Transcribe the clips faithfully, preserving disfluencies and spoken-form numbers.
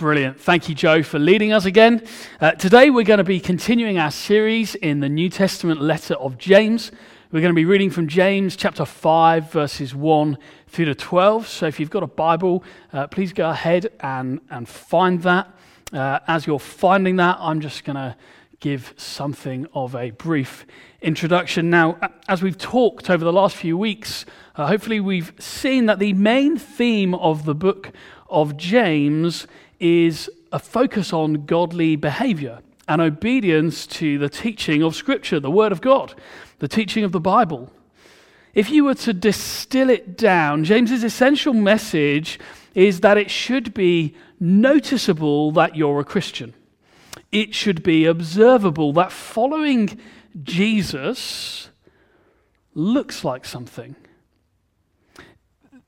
Brilliant. Thank you, Joe, for leading us again. Uh, today we're going to be continuing our series in the New Testament letter of James. We're going to be reading from James chapter five, verses one through to twelve. So if you've got a Bible, uh, please go ahead and, and find that. Uh, as you're finding that, I'm just going to give something of a brief introduction. Now, as we've talked over the last few weeks, uh, hopefully we've seen that the main theme of the book of James is a focus on godly behavior and obedience to the teaching of Scripture, the Word of God, the teaching of the Bible. If you were to distill it down, James's essential message is that it should be noticeable that you're a Christian. It should be observable that following Jesus looks like something,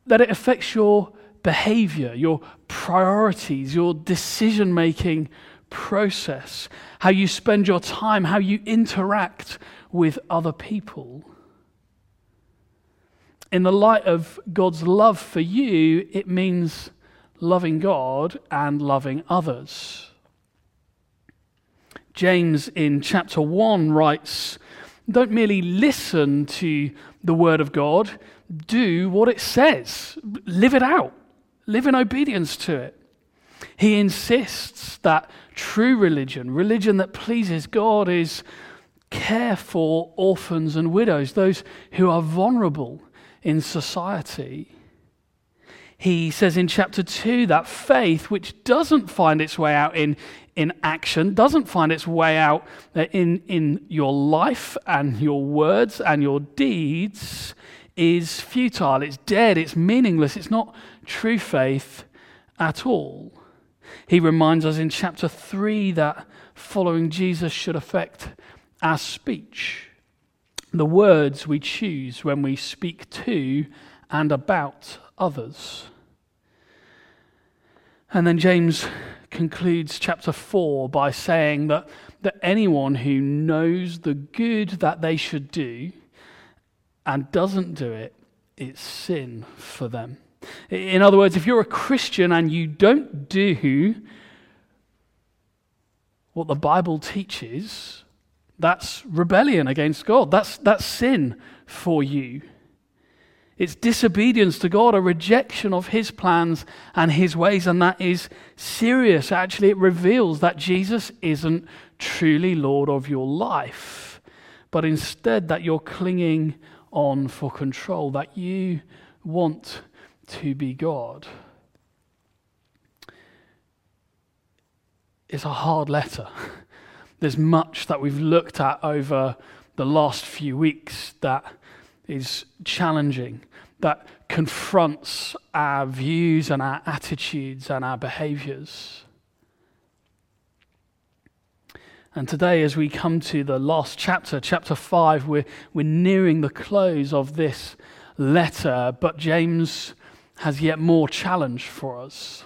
that it affects your behavior, your priorities, your decision-making process, how you spend your time, how you interact with other people. In the light of God's love for you, it means loving God and loving others. James in chapter one writes, don't merely listen to the word of God, do what it says, live it out. Live in obedience to it. He insists that true religion, religion that pleases God, is care for orphans and widows, those who are vulnerable in society. He says in chapter two that faith, which doesn't find its way out in, in action, doesn't find its way out in, in your life and your words and your deeds, is futile, it's dead, it's meaningless, it's not true faith at all. He reminds us in chapter three that following Jesus should affect our speech, the words we choose when we speak to and about others. And then James concludes chapter four by saying that, that anyone who knows the good that they should do and doesn't do it, it's sin for them. In other words, if you're a Christian and you don't do what the Bible teaches, that's rebellion against God. That's, that's sin for you. It's disobedience to God, a rejection of his plans and his ways, and that is serious. Actually, it reveals that Jesus isn't truly Lord of your life, but instead that you're clinging on for control, that you want to be God. It's a hard letter. There's much that we've looked at over the last few weeks that is challenging, that confronts our views and our attitudes and our behaviors. And today, as we come to the last chapter, chapter five, we're, we're nearing the close of this letter, but James has yet more challenge for us.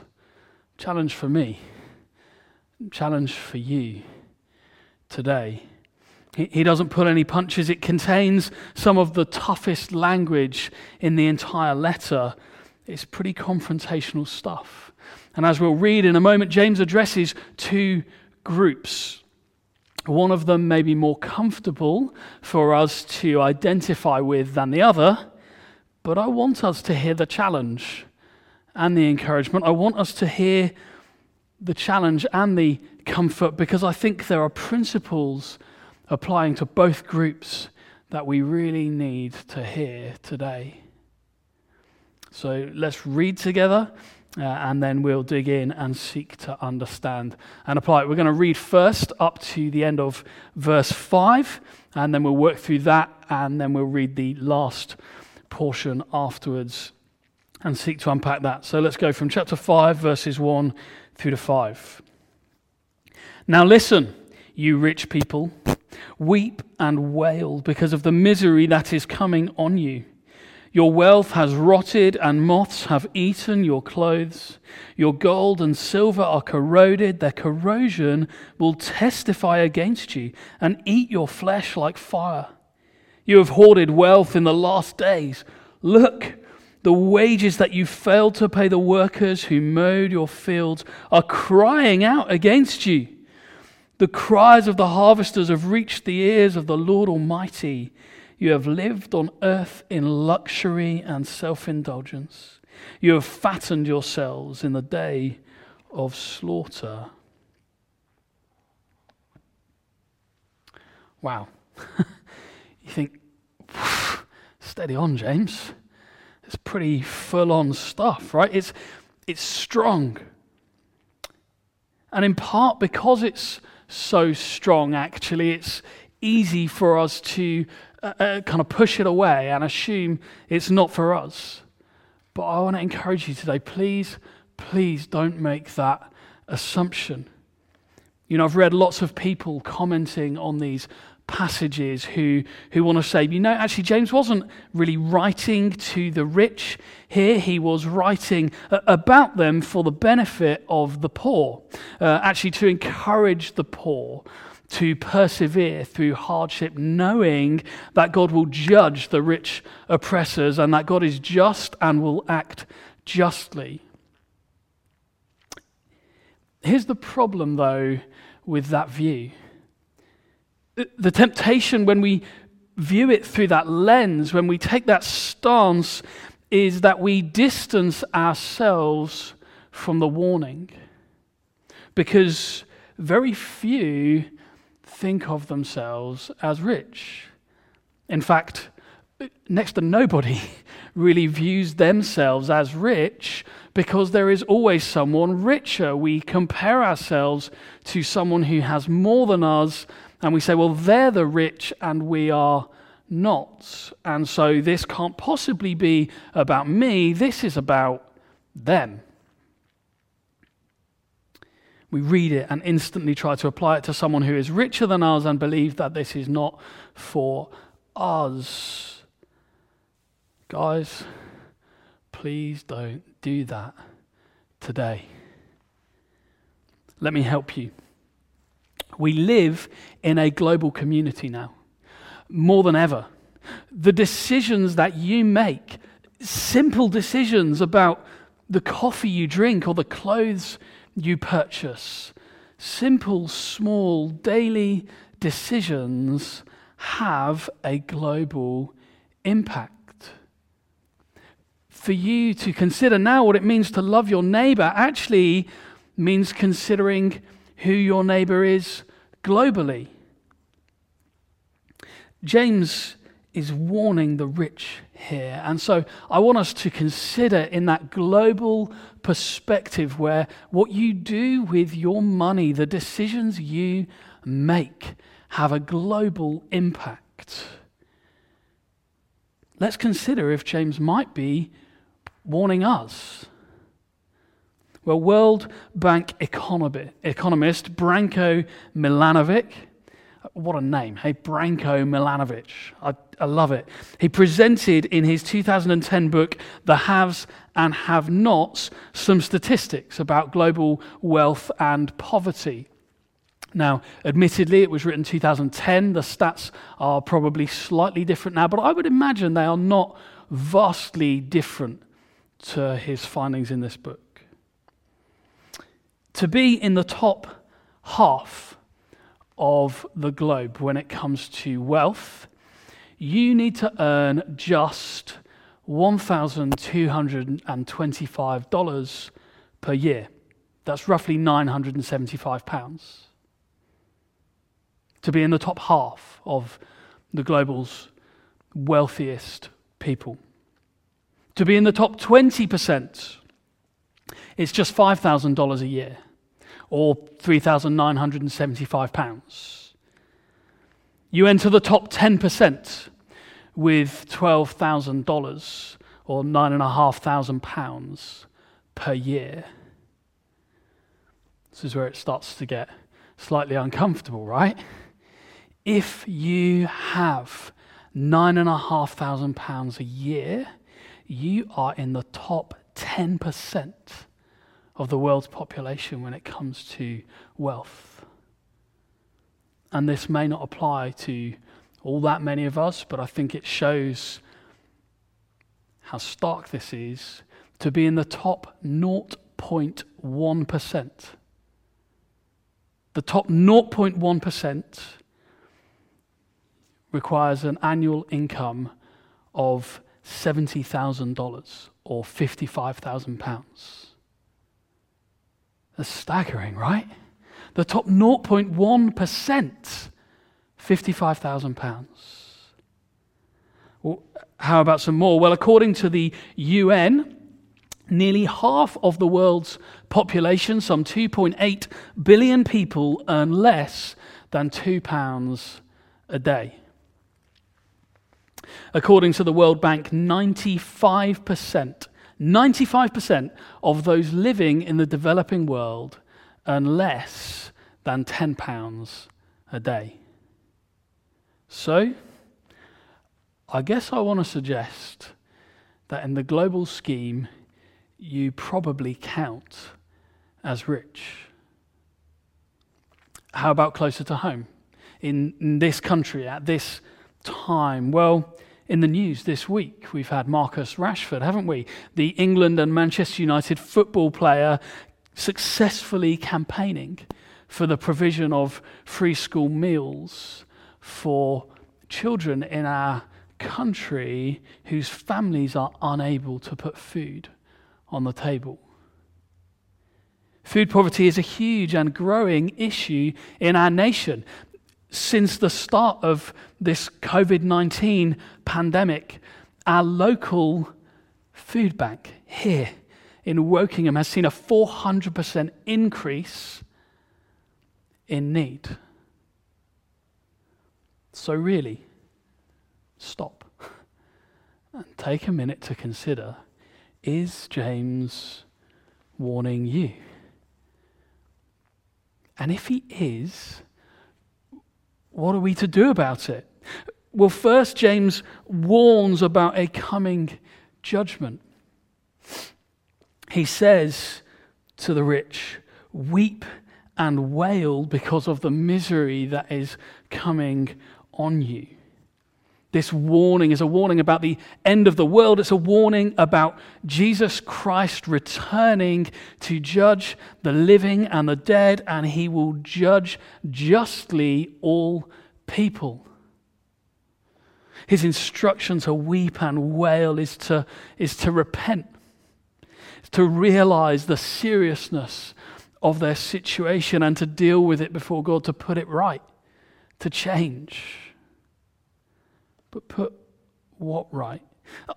Challenge for me. Challenge for you today. He, he doesn't pull any punches. It contains some of the toughest language in the entire letter. It's pretty confrontational stuff. And as we'll read in a moment, James addresses two groups. One of them may be more comfortable for us to identify with than the other, but I want us to hear the challenge and the encouragement. I want us to hear the challenge and the comfort, because I think there are principles applying to both groups that we really need to hear today. So let's read together. Uh, and then we'll dig in and seek to understand and apply it. We're going to read first up to the end of verse five, and then we'll work through that, and then we'll read the last portion afterwards and seek to unpack that. So let's go from chapter five, verses one through to five. Now listen, you rich people, weep and wail because of the misery that is coming on you. Your wealth has rotted and moths have eaten your clothes. Your gold and silver are corroded. Their corrosion will testify against you and eat your flesh like fire. You have hoarded wealth in the last days. Look, The wages that you failed to pay the workers who mowed your fields are crying out against you. The cries of the harvesters have reached the ears of the Lord Almighty. You have lived on earth in luxury and self-indulgence. You have fattened yourselves in the day of slaughter. Wow. You think, steady on, James. It's pretty full-on stuff, right? It's it's strong. And in part because it's so strong, actually, it's easy for us to uh, uh, kind of push it away and assume it's not for us. But I want to encourage you today, please, please don't make that assumption. You know, I've read lots of people commenting on these passages who who want to say, you know, actually James wasn't really writing to the rich here. He was writing about them for the benefit of the poor, uh, actually to encourage the poor to persevere through hardship, knowing that God will judge the rich oppressors and that God is just and will act justly. Here's the problem, though, with that view. The temptation when we view it through that lens, when we take that stance, is that we distance ourselves from the warning, because very few think of themselves as rich. In fact, next to nobody really views themselves as rich, because there is always someone richer. We compare ourselves to someone who has more than us, and we say, well, they're the rich and we are not. And so this can't possibly be about me. This is about them. We read it and instantly try to apply it to someone who is richer than us and believe that this is not for us. Guys, please don't do that today. Let me help you. We live in a global community now, more than ever. The decisions that you make, simple decisions about the coffee you drink or the clothes you purchase, simple, small, daily decisions have a global impact. For you to consider now what it means to love your neighbor actually means considering who your neighbor is globally. James is warning the rich here. And so I want us to consider in that global perspective where what you do with your money, the decisions you make, have a global impact. Let's consider if James might be warning us. Well, World Bank economist Branko Milanovic, what a name, hey, Branko Milanovic, I, I love it. He presented in his two thousand ten book, The Haves and Have Nots, some statistics about global wealth and poverty. Now, admittedly, it was written in two thousand ten, the stats are probably slightly different now, but I would imagine they are not vastly different to his findings in this book. To be in the top half of the globe when it comes to wealth, you need to earn just one thousand two hundred twenty-five dollars per year. That's roughly nine hundred seventy-five pounds. To be in the top half of the global's wealthiest people. To be in the top twenty percent, it's just five thousand dollars a year, or three thousand nine hundred seventy-five pounds. You enter the top ten percent with twelve thousand dollars or nine thousand five hundred pounds per year. This is where it starts to get slightly uncomfortable, right? If you have nine thousand five hundred pounds a year, you are in the top ten percent of the world's population when it comes to wealth. And this may not apply to all that many of us, but I think it shows how stark this is, to be in the top zero point one percent. The top zero point one percent requires an annual income of seventy thousand dollars or fifty-five thousand pounds. That's staggering, right? The top zero point one percent, fifty-five thousand pounds. Well, how about some more? Well, according to the U N, nearly half of the world's population, some two point eight billion people, earn less than two pounds a day. According to the World Bank, ninety-five percent, ninety-five percent of those living in the developing world earn less than ten pounds a day. So, I guess I want to suggest that in the global scheme, you probably count as rich. How about closer to home? In, in this country, at this time? Well, in the news this week, we've had Marcus Rashford, haven't we? The England and Manchester United football player successfully campaigning for the provision of free school meals for children in our country whose families are unable to put food on the table. Food poverty is a huge and growing issue in our nation. Since the start of this covid nineteen pandemic, our local food bank here in Wokingham has seen a four hundred percent increase in need. So really, stop and take a minute to consider, is James warning you? And if he is, what are we to do about it? Well, first, James warns about a coming judgment. He says to the rich, weep and wail because of the misery that is coming on you. This warning is a warning about the end of the world. It's a warning about Jesus Christ returning to judge the living and the dead, and he will judge justly all people. His instruction to weep and wail is to, is to repent, to realize the seriousness of their situation and to deal with it before God, to put it right, to change. But put what right?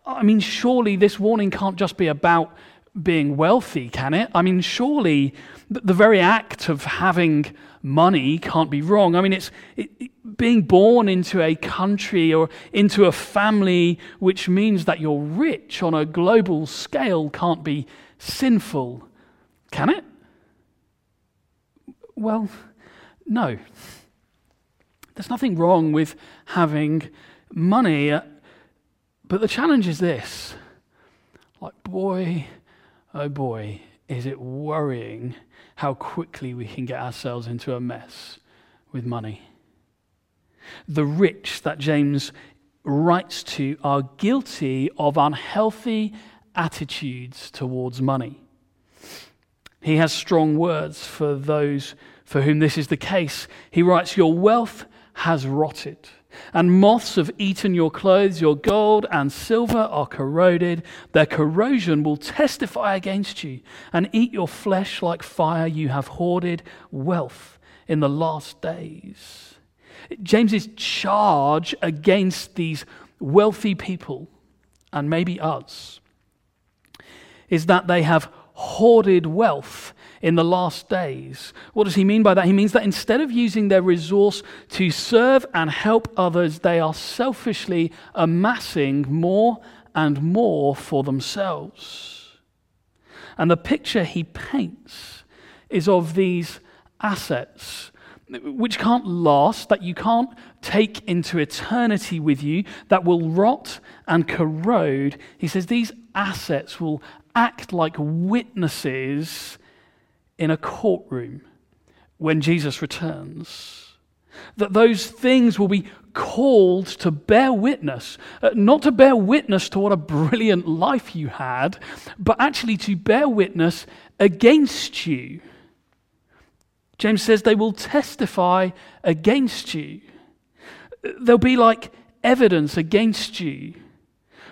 I mean, surely this warning can't just be about being wealthy, can it? I mean, surely the very act of having money can't be wrong. I mean, it's it, it, being born into a country or into a family, which means that you're rich on a global scale, can't be sinful, can it? Well, no. There's nothing wrong with having money, but the challenge is this, like boy, oh boy, is it worrying how quickly we can get ourselves into a mess with money. The rich that James writes to are guilty of unhealthy attitudes towards money. He has strong words for those for whom this is the case. He writes, your wealth has rotted, and moths have eaten your clothes, your gold and silver are corroded. Their corrosion will testify against you and eat your flesh like fire. You have hoarded wealth in the last days. James's charge against these wealthy people, and maybe us, is that they have hoarded wealth in the last days. What does he mean by that? He means that instead of using their resource to serve and help others, they are selfishly amassing more and more for themselves. And the picture he paints is of these assets which can't last, that you can't take into eternity with you, that will rot and corrode. He says these assets will act like witnesses in a courtroom when Jesus returns. that those things will be called to bear witness, uh, not to bear witness to what a brilliant life you had, but actually to bear witness against you. James says they will testify against you. They'll be like evidence against you.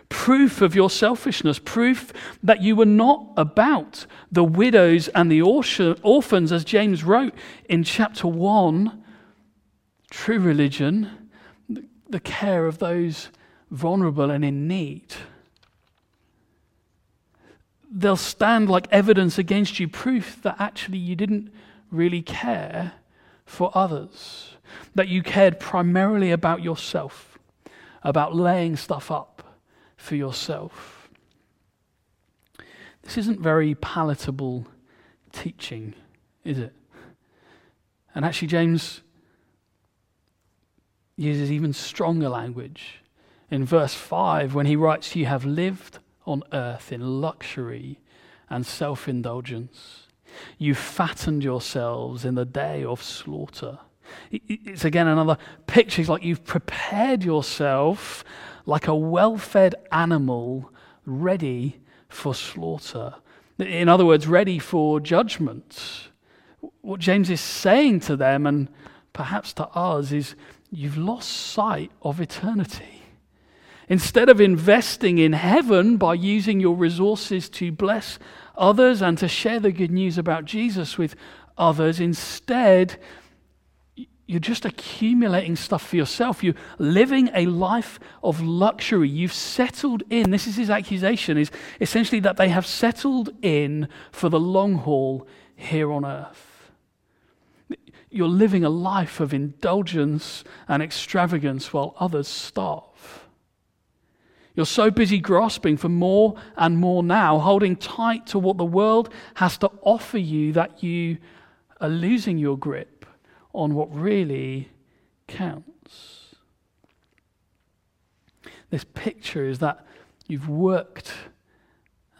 Proof of your selfishness, proof that you were not about the widows and the orphans, as James wrote in chapter one. True religion, the care of those vulnerable and in need. They'll stand like evidence against you, proof that actually you didn't really care for others, that you cared primarily about yourself, about laying stuff up for yourself. This isn't very palatable teaching, is it? And actually James uses even stronger language in verse five when he writes, "You have lived on earth in luxury and self-indulgence. You fattened yourselves in the day of slaughter." It's again another picture. It's like you've prepared yourself like a well-fed animal ready for slaughter. In other words, ready for judgment. What James is saying to them and perhaps to us is, you've lost sight of eternity. Instead of investing in heaven by using your resources to bless others and to share the good news about Jesus with others, instead, you're just accumulating stuff for yourself. You're living a life of luxury. You've settled in. This is his accusation, is essentially that they have settled in for the long haul here on earth. You're living a life of indulgence and extravagance while others starve. You're so busy grasping for more and more now, holding tight to what the world has to offer you, that you are losing your grip on what really counts. This picture is that you've worked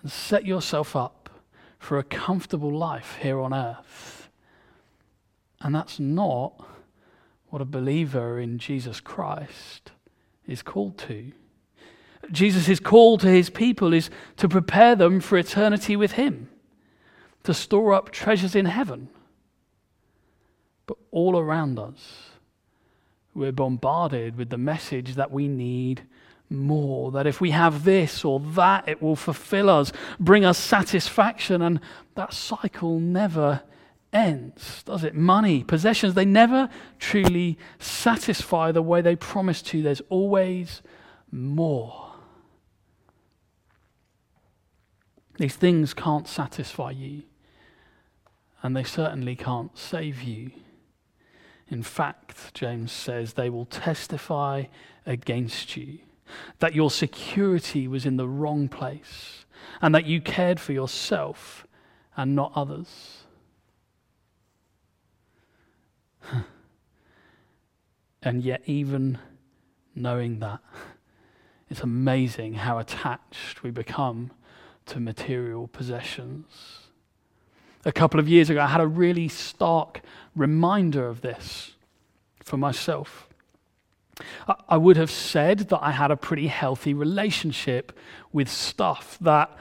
and set yourself up for a comfortable life here on earth. And that's not what a believer in Jesus Christ is called to. Jesus' call to his people is to prepare them for eternity with him, to store up treasures in heaven. But all around us, we're bombarded with the message that we need more, that if we have this or that, it will fulfill us, bring us satisfaction, and that cycle never ends, does it? Money, possessions, they never truly satisfy the way they promise to. There's always more. These things can't satisfy you, and they certainly can't save you. In fact, James says, they will testify against you that your security was in the wrong place and that you cared for yourself and not others. And yet, even knowing that, it's amazing how attached we become to material possessions. A couple of years ago, I had a really stark reminder of this for myself. I would have said that I had a pretty healthy relationship with stuff, that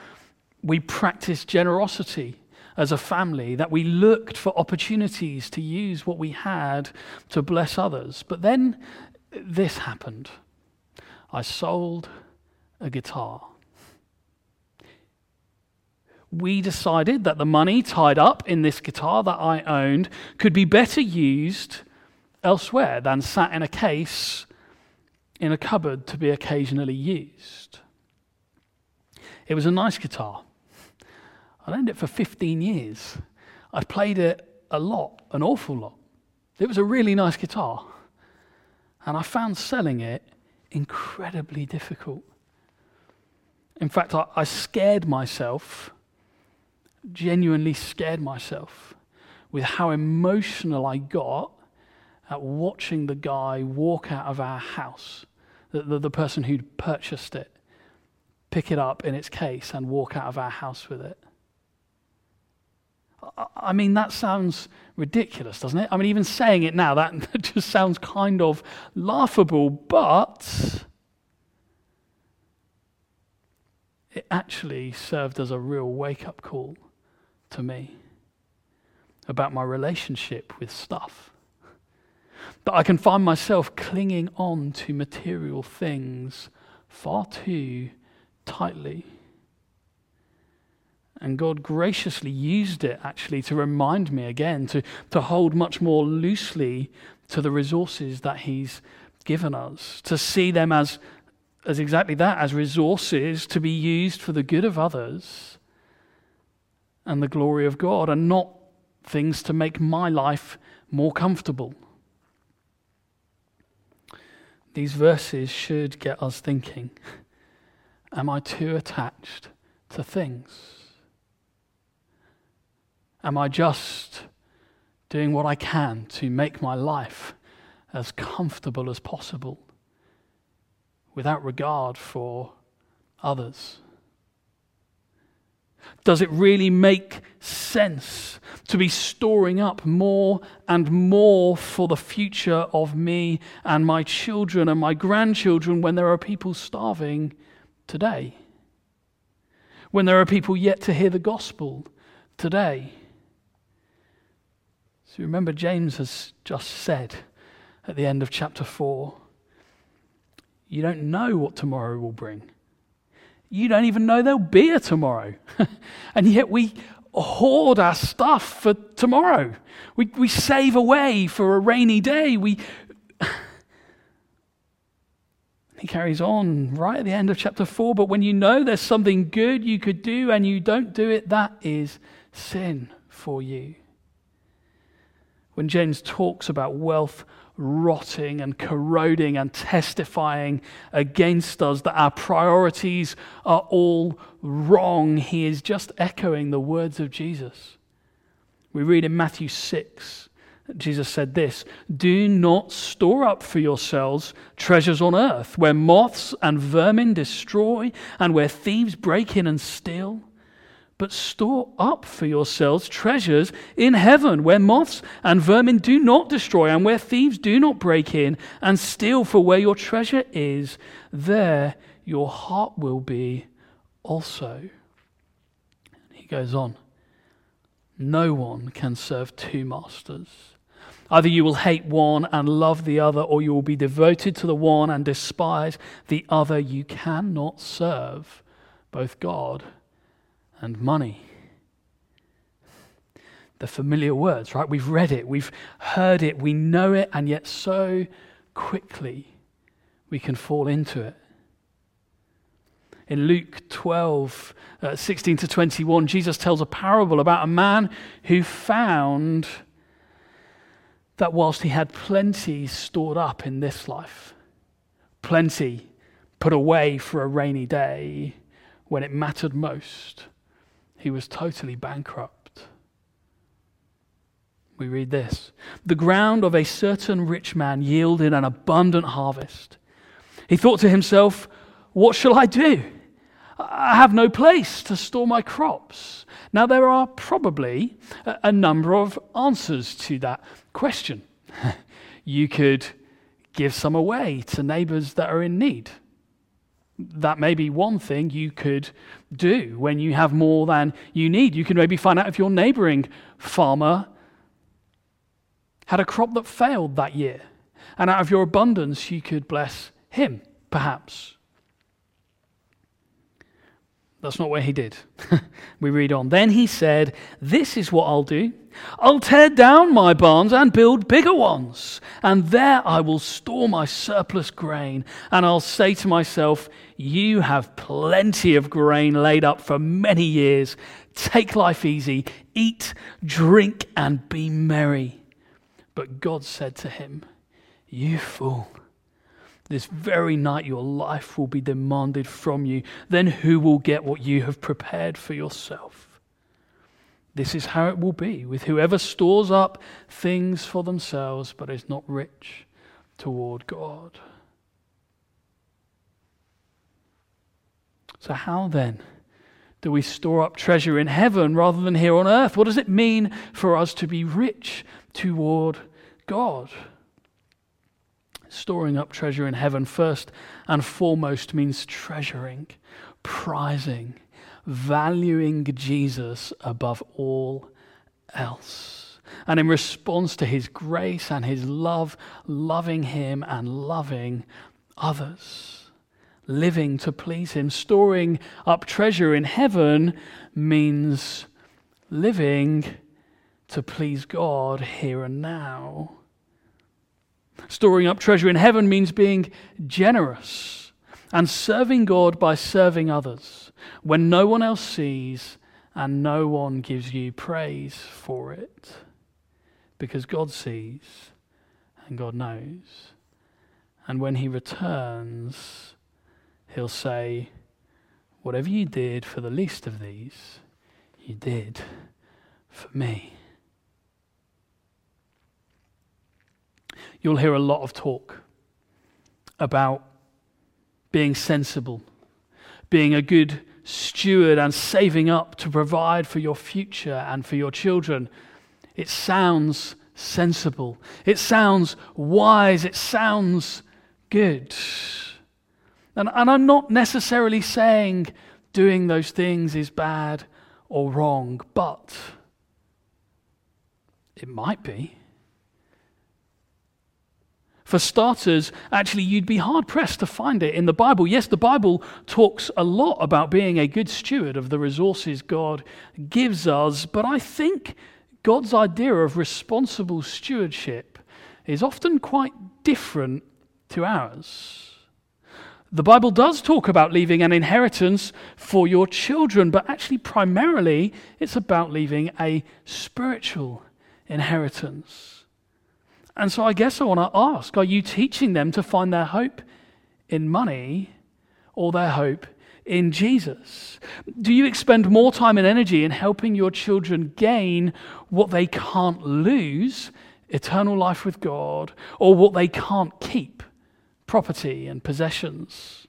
we practiced generosity as a family, that we looked for opportunities to use what we had to bless others. But then this happened. I sold a guitar. We decided that the money tied up in this guitar that I owned could be better used elsewhere than sat in a case in a cupboard to be occasionally used. It was a nice guitar. I owned it for fifteen years. I played it a lot, an awful lot. It was a really nice guitar. And I found selling it incredibly difficult. In fact, I, I scared myself, genuinely scared myself, with how emotional I got at watching the guy walk out of our house, the, the, the person who'd purchased it, pick it up in its case and walk out of our house with it. I mean, that sounds ridiculous, doesn't it? I mean, even saying it now, that just sounds kind of laughable, but it actually served as a real wake-up call to me about my relationship with stuff. That I can find myself clinging on to material things far too tightly. And God graciously used it actually to remind me again to, to hold much more loosely to the resources that he's given us, to see them as, as exactly that, as resources to be used for the good of others and the glory of God, and not things to make my life more comfortable. These verses should get us thinking, am I too attached to things? Am I just doing what I can to make my life as comfortable as possible without regard for others? Does it really make sense to be storing up more and more for the future of me and my children and my grandchildren when there are people starving today? When there are people yet to hear the gospel today? So remember, James has just said at the end of chapter four, you don't know what tomorrow will bring. You don't even know there'll be a tomorrow. And yet we hoard our stuff for tomorrow. We we save away for a rainy day. We He carries on right at the end of chapter four, but when you know there's something good you could do and you don't do it, that is sin for you. When James talks about wealth rotting and corroding and testifying against us that our priorities are all wrong, he is just echoing the words of Jesus. We read in Matthew six, Jesus said this, "Do not store up for yourselves treasures on earth, where moths and vermin destroy and where thieves break in and steal. But store up for yourselves treasures in heaven, where moths and vermin do not destroy and where thieves do not break in and steal, for where your treasure is, there your heart will be also." He goes on, "No one can serve two masters. Either you will hate one and love the other, or you will be devoted to the one and despise the other. You cannot serve both God and money." The familiar words, right? We've read it, we've heard it, we know it, and yet so quickly we can fall into it. In Luke twelve, uh, sixteen to twenty-one, Jesus tells a parable about a man who found that whilst he had plenty stored up in this life, plenty put away for a rainy day, when it mattered most, he was totally bankrupt. We read this, "The ground of a certain rich man yielded an abundant harvest. He thought to himself, 'What shall I do? I have no place to store my crops.'" Now there are probably a number of answers to that question. You could give some away to neighbours that are in need. That may be one thing you could do when you have more than you need. You can maybe find out if your neighbouring farmer had a crop that failed that year, and out of your abundance you could bless him, perhaps. That's not what he did. We read on. "Then he said, 'This is what I'll do. I'll tear down my barns and build bigger ones, and there I will store my surplus grain. And I'll say to myself, you have plenty of grain laid up for many years. Take life easy, eat, drink, and be merry.' But God said to him, 'You fool. This very night your life will be demanded from you. Then who will get what you have prepared for yourself?' This is how it will be with whoever stores up things for themselves but is not rich toward God." So how then that we store up treasure in heaven rather than here on earth? What does it mean for us to be rich toward God? Storing up treasure in heaven first and foremost means treasuring, prizing, valuing Jesus above all else. And in response to his grace and his love, loving him and loving others, living to please him. Storing up treasure in heaven means living to please God here and now. Storing up treasure in heaven means being generous and serving God by serving others when no one else sees and no one gives you praise for it, because God sees and God knows. And when he returns, he'll say, "Whatever you did for the least of these, you did for me." You'll hear a lot of talk about being sensible, being a good steward and saving up to provide for your future and for your children. It sounds sensible. It sounds wise. It sounds good. And, and I'm not necessarily saying doing those things is bad or wrong, but it might be. For starters, actually, you'd be hard-pressed to find it in the Bible. Yes, the Bible talks a lot about being a good steward of the resources God gives us, but I think God's idea of responsible stewardship is often quite different to ours. The Bible does talk about leaving an inheritance for your children, but actually, primarily, it's about leaving a spiritual inheritance. And so I guess I want to ask, are you teaching them to find their hope in money or their hope in Jesus? Do you expend more time and energy in helping your children gain what they can't lose, eternal life with God, or what they can't keep, property and possessions?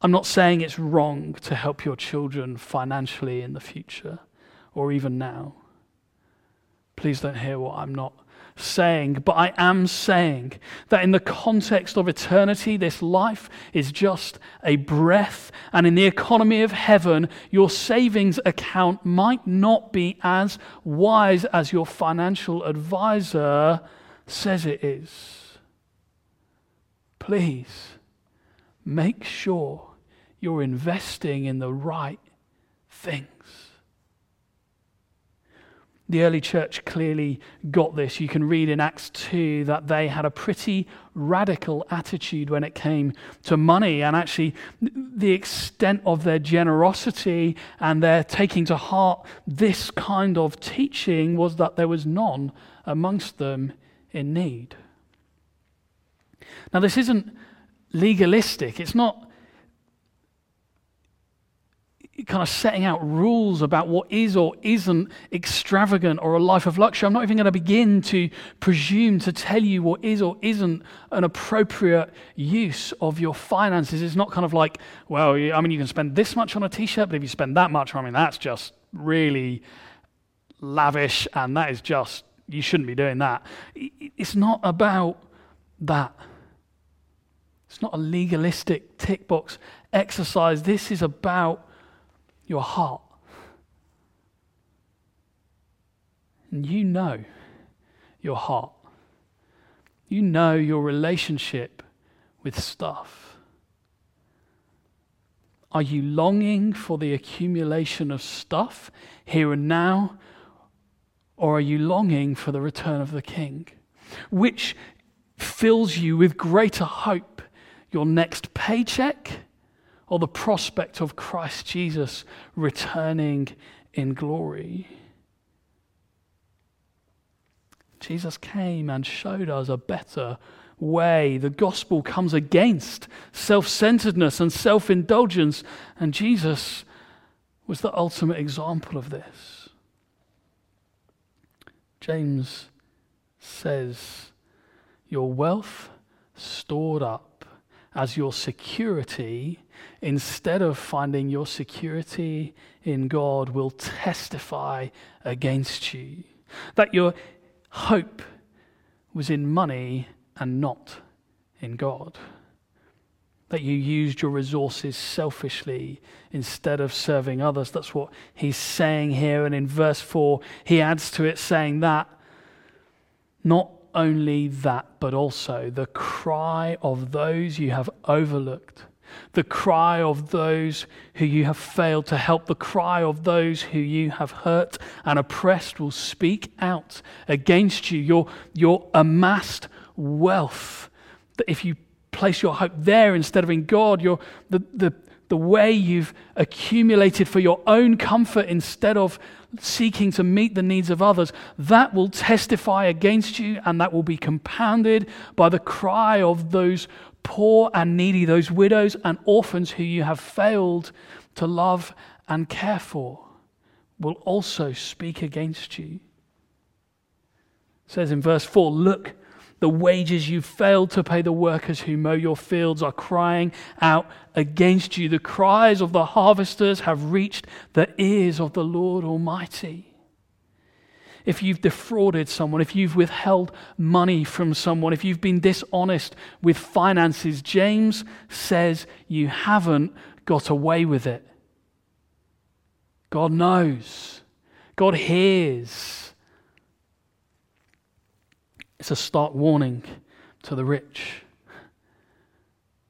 I'm not saying it's wrong to help your children financially in the future or even now. Please don't hear what I'm not saying, but I am saying that in the context of eternity, this life is just a breath, and in the economy of heaven, your savings account might not be as wise as your financial advisor says it is. Please make sure you're investing in the right things. The early church clearly got this. You can read in Acts two that they had a pretty radical attitude when it came to money, and actually the extent of their generosity and their taking to heart this kind of teaching was that there was none amongst them in need. Now, this isn't legalistic. It's not kind of setting out rules about what is or isn't extravagant or a life of luxury. I'm not even going to begin to presume to tell you what is or isn't an appropriate use of your finances. It's not kind of like, well, I mean, you can spend this much on a t-shirt, but if you spend that much, I mean, that's just really lavish, and that is just, you shouldn't be doing that. It's not about that. It's not a legalistic tick box exercise. This is about your heart. And you know your heart. You know your relationship with stuff. Are you longing for the accumulation of stuff here and now, or are you longing for the return of the King, which fills you with greater hope? Your next paycheck, or the prospect of Christ Jesus returning in glory? Jesus came and showed us a better way. The gospel comes against self-centeredness and self-indulgence, and Jesus was the ultimate example of this. James says, "Your wealth stored up as your security, instead of finding your security in God, will testify against you. That your hope was in money and not in God. That you used your resources selfishly instead of serving others. That's what he's saying here. And in verse four, he adds to it saying that, not only that, but also the cry of those you have overlooked, the cry of those who you have failed to help, the cry of those who you have hurt and oppressed will speak out against you. Your, your amassed wealth, that if you place your hope there instead of in God, your the, the, the way you've accumulated for your own comfort instead of seeking to meet the needs of others, that will testify against you, and that will be compounded by the cry of those poor and needy, those widows and orphans who you have failed to love and care for, will also speak against you. It says in verse four, look, the wages you failed to pay the workers who mow your fields are crying out against you. The cries of the harvesters have reached the ears of the Lord Almighty. If you've defrauded someone, if you've withheld money from someone, if you've been dishonest with finances, James says you haven't got away with it. God knows. God hears. It's a stark warning to the rich,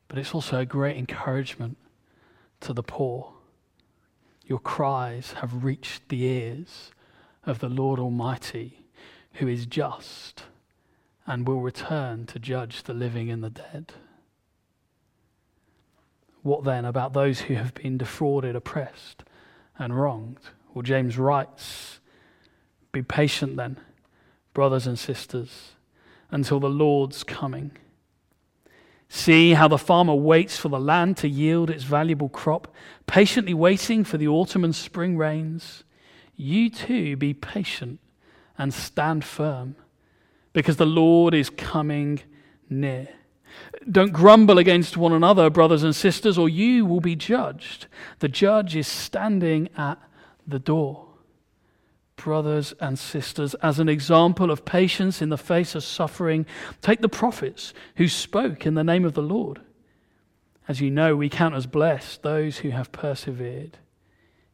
but it's also a great encouragement to the poor. Your cries have reached the ears of the Lord Almighty, who is just and will return to judge the living and the dead. What then about those who have been defrauded, oppressed, and wronged? Well, James writes, be patient then, brothers and sisters, until the Lord's coming. See how the farmer waits for the land to yield its valuable crop, patiently waiting for the autumn and spring rains. You too be patient and stand firm, because the Lord is coming near. Don't grumble against one another, brothers and sisters, or you will be judged. The judge is standing at the door. Brothers and sisters, as an example of patience in the face of suffering, take the prophets who spoke in the name of the Lord. As you know, we count as blessed those who have persevered.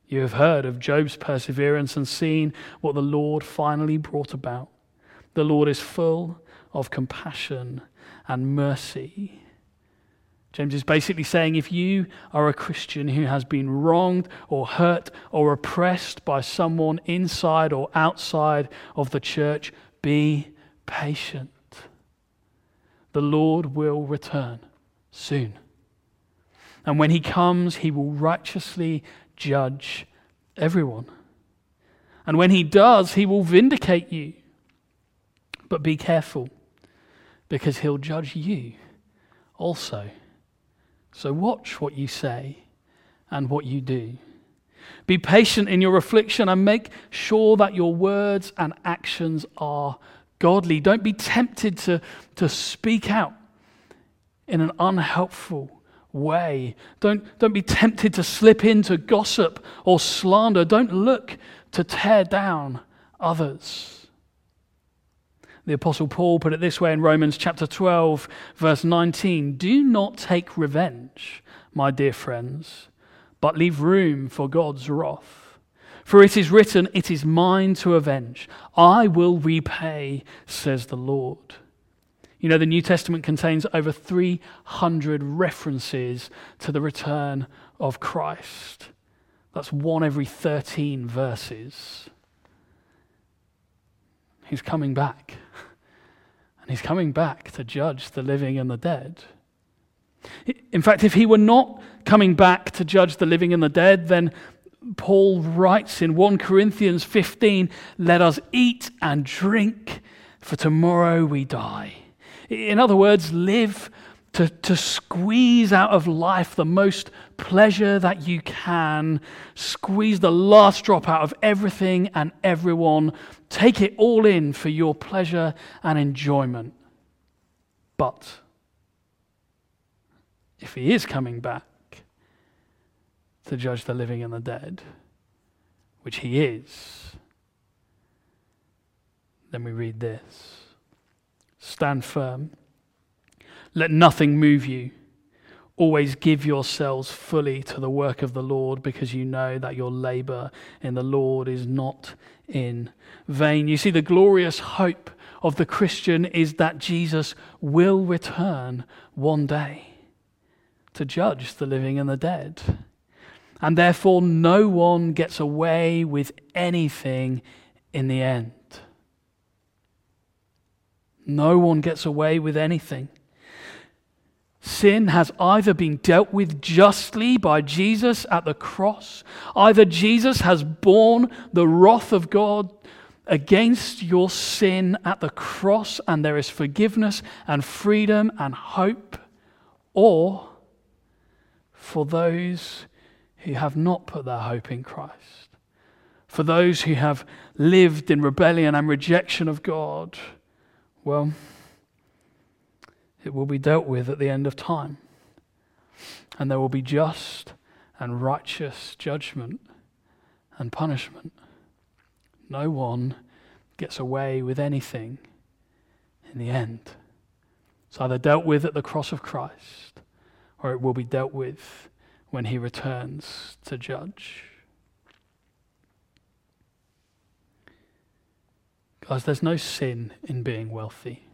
You have heard of Job's perseverance and seen what the Lord finally brought about. The Lord is full of compassion and mercy. James is basically saying, if you are a Christian who has been wronged or hurt or oppressed by someone inside or outside of the church, be patient. The Lord will return soon. And when he comes, he will righteously judge everyone. And when he does, he will vindicate you. But be careful, because he'll judge you also. So watch what you say and what you do. Be patient in your affliction and make sure that your words and actions are godly. Don't be tempted to, to speak out in an unhelpful way. Don't, don't be tempted to slip into gossip or slander. Don't look to tear down others. The Apostle Paul put it this way in Romans chapter twelve, verse nineteen. Do not take revenge, my dear friends, but leave room for God's wrath. For it is written, it is mine to avenge. I will repay, says the Lord. You know, the New Testament contains over three hundred references to the return of Christ. That's one every thirteen verses. He's coming back. And he's coming back to judge the living and the dead. In fact, if he were not coming back to judge the living and the dead, then Paul writes in First Corinthians fifteen, let us eat and drink, for tomorrow we die. In other words, live to, to squeeze out of life the most pleasure that you can, squeeze the last drop out of everything and everyone, take it all in for your pleasure and enjoyment. But if he is coming back to judge the living and the dead, which he is, then we read this. Stand firm. Let nothing move you. Always give yourselves fully to the work of the Lord, because you know that your labor in the Lord is not in vain. You see, the glorious hope of the Christian is that Jesus will return one day to judge the living and the dead. And therefore, no one gets away with anything in the end. No one gets away with anything. Sin has either been dealt with justly by Jesus at the cross, either Jesus has borne the wrath of God against your sin at the cross, and there is forgiveness and freedom and hope, or for those who have not put their hope in Christ, for those who have lived in rebellion and rejection of God, well, it will be dealt with at the end of time. And there will be just and righteous judgment and punishment. No one gets away with anything in the end. It's either dealt with at the cross of Christ, or it will be dealt with when he returns to judge. Guys, there's no sin in being wealthy.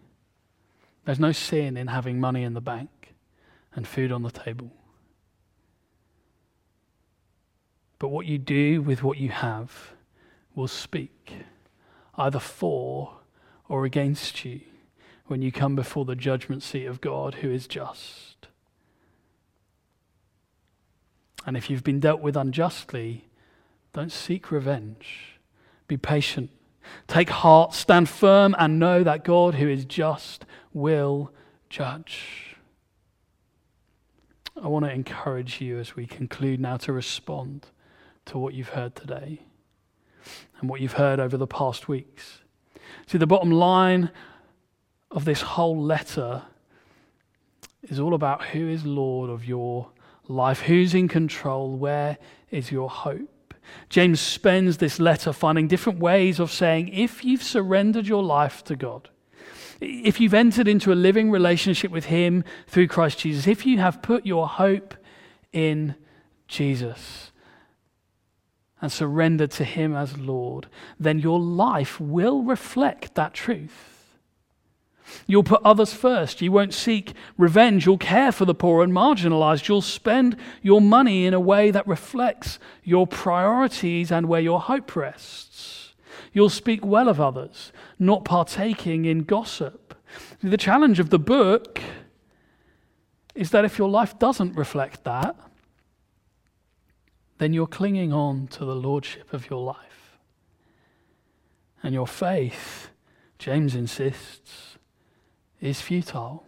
There's no sin in having money in the bank and food on the table. But what you do with what you have will speak either for or against you when you come before the judgment seat of God, who is just. And if you've been dealt with unjustly, don't seek revenge. Be patient. Take heart, stand firm, and know that God, who is just, will judge. I want to encourage you as we conclude now to respond to what you've heard today and what you've heard over the past weeks. See, the bottom line of this whole letter is all about who is Lord of your life, who's in control, where is your hope. James spends this letter finding different ways of saying, if you've surrendered your life to God, if you've entered into a living relationship with him through Christ Jesus, if you have put your hope in Jesus and surrendered to him as Lord, then your life will reflect that truth. You'll put others first. You won't seek revenge. You'll care for the poor and marginalized. You'll spend your money in a way that reflects your priorities and where your hope rests. You'll speak well of others, not partaking in gossip. The challenge of the book is that if your life doesn't reflect that, then you're clinging on to the lordship of your life. And your faith, James insists, is futile.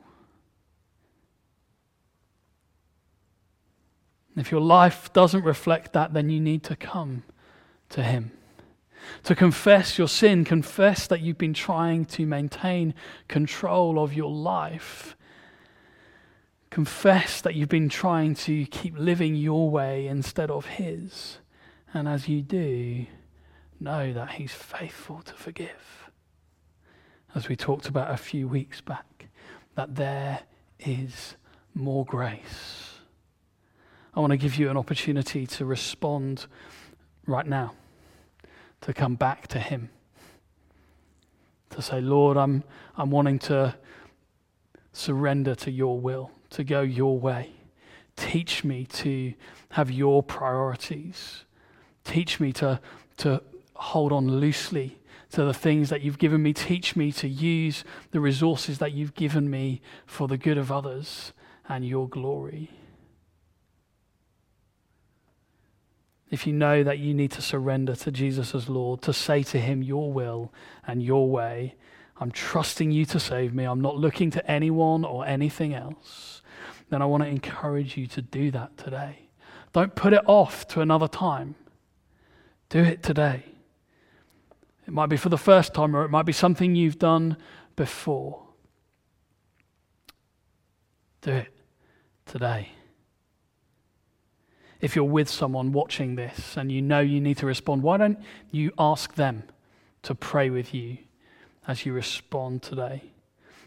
If your life doesn't reflect that, then you need to come to him, to confess your sin, confess that you've been trying to maintain control of your life, confess that you've been trying to keep living your way instead of his, and as you do, know that he's faithful to forgive. As we talked about a few weeks back, that there is more grace. I want to give you an opportunity to respond right now, to come back to him, to say, Lord, I'm I'm wanting to surrender to your will, to go your way. Teach me to have your priorities. Teach me to, to hold on loosely to the things that you've given me. Teach me to use the resources that you've given me for the good of others and your glory. If you know that you need to surrender to Jesus as Lord, to say to him, your will and your way, I'm trusting you to save me, I'm not looking to anyone or anything else, then I want to encourage you to do that today. Don't put it off to another time. Do it today. It might be for the first time, or it might be something you've done before. Do it today. If you're with someone watching this and you know you need to respond, why don't you ask them to pray with you as you respond today?